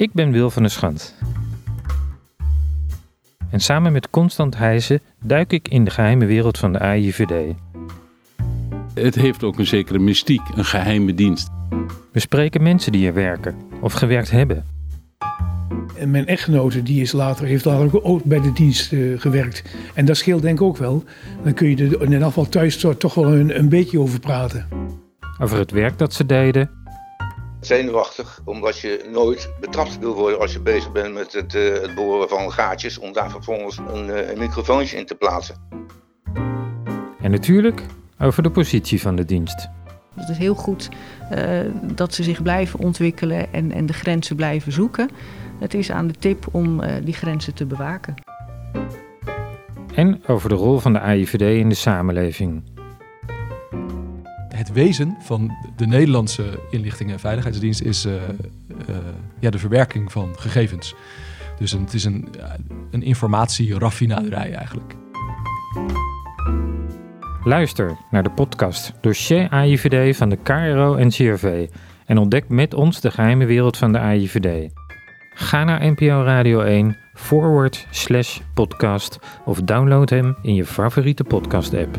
Ik ben Wil van der Schans. En samen met Constant Hijzen duik ik in de geheime wereld van de AIVD. Het heeft ook een zekere mystiek, een geheime dienst. We spreken mensen die er werken of gewerkt hebben. En mijn echtgenote die heeft later ook bij de dienst gewerkt. En dat scheelt denk ik ook wel. Dan kun je er in afval thuis toch wel een beetje over praten. Over het werk dat ze deden. Zenuwachtig, omdat je nooit betrapt wil worden als je bezig bent met het boren van gaatjes. Om daar vervolgens een microfoontje in te plaatsen. En natuurlijk over de positie van de dienst. Het is heel goed dat ze zich blijven ontwikkelen en de grenzen blijven zoeken. Het is aan de tip om die grenzen te bewaken. En over de rol van de AIVD in de samenleving. Het wezen van de Nederlandse inlichtingen- en veiligheidsdienst is de verwerking van gegevens. Dus het is een informatieraffinaderij eigenlijk. Luister naar de podcast Dossier AIVD van de KRO-NCRV en ontdek met ons de geheime wereld van de AIVD. Ga naar NPO Radio 1 /podcast of download hem in je favoriete podcast app.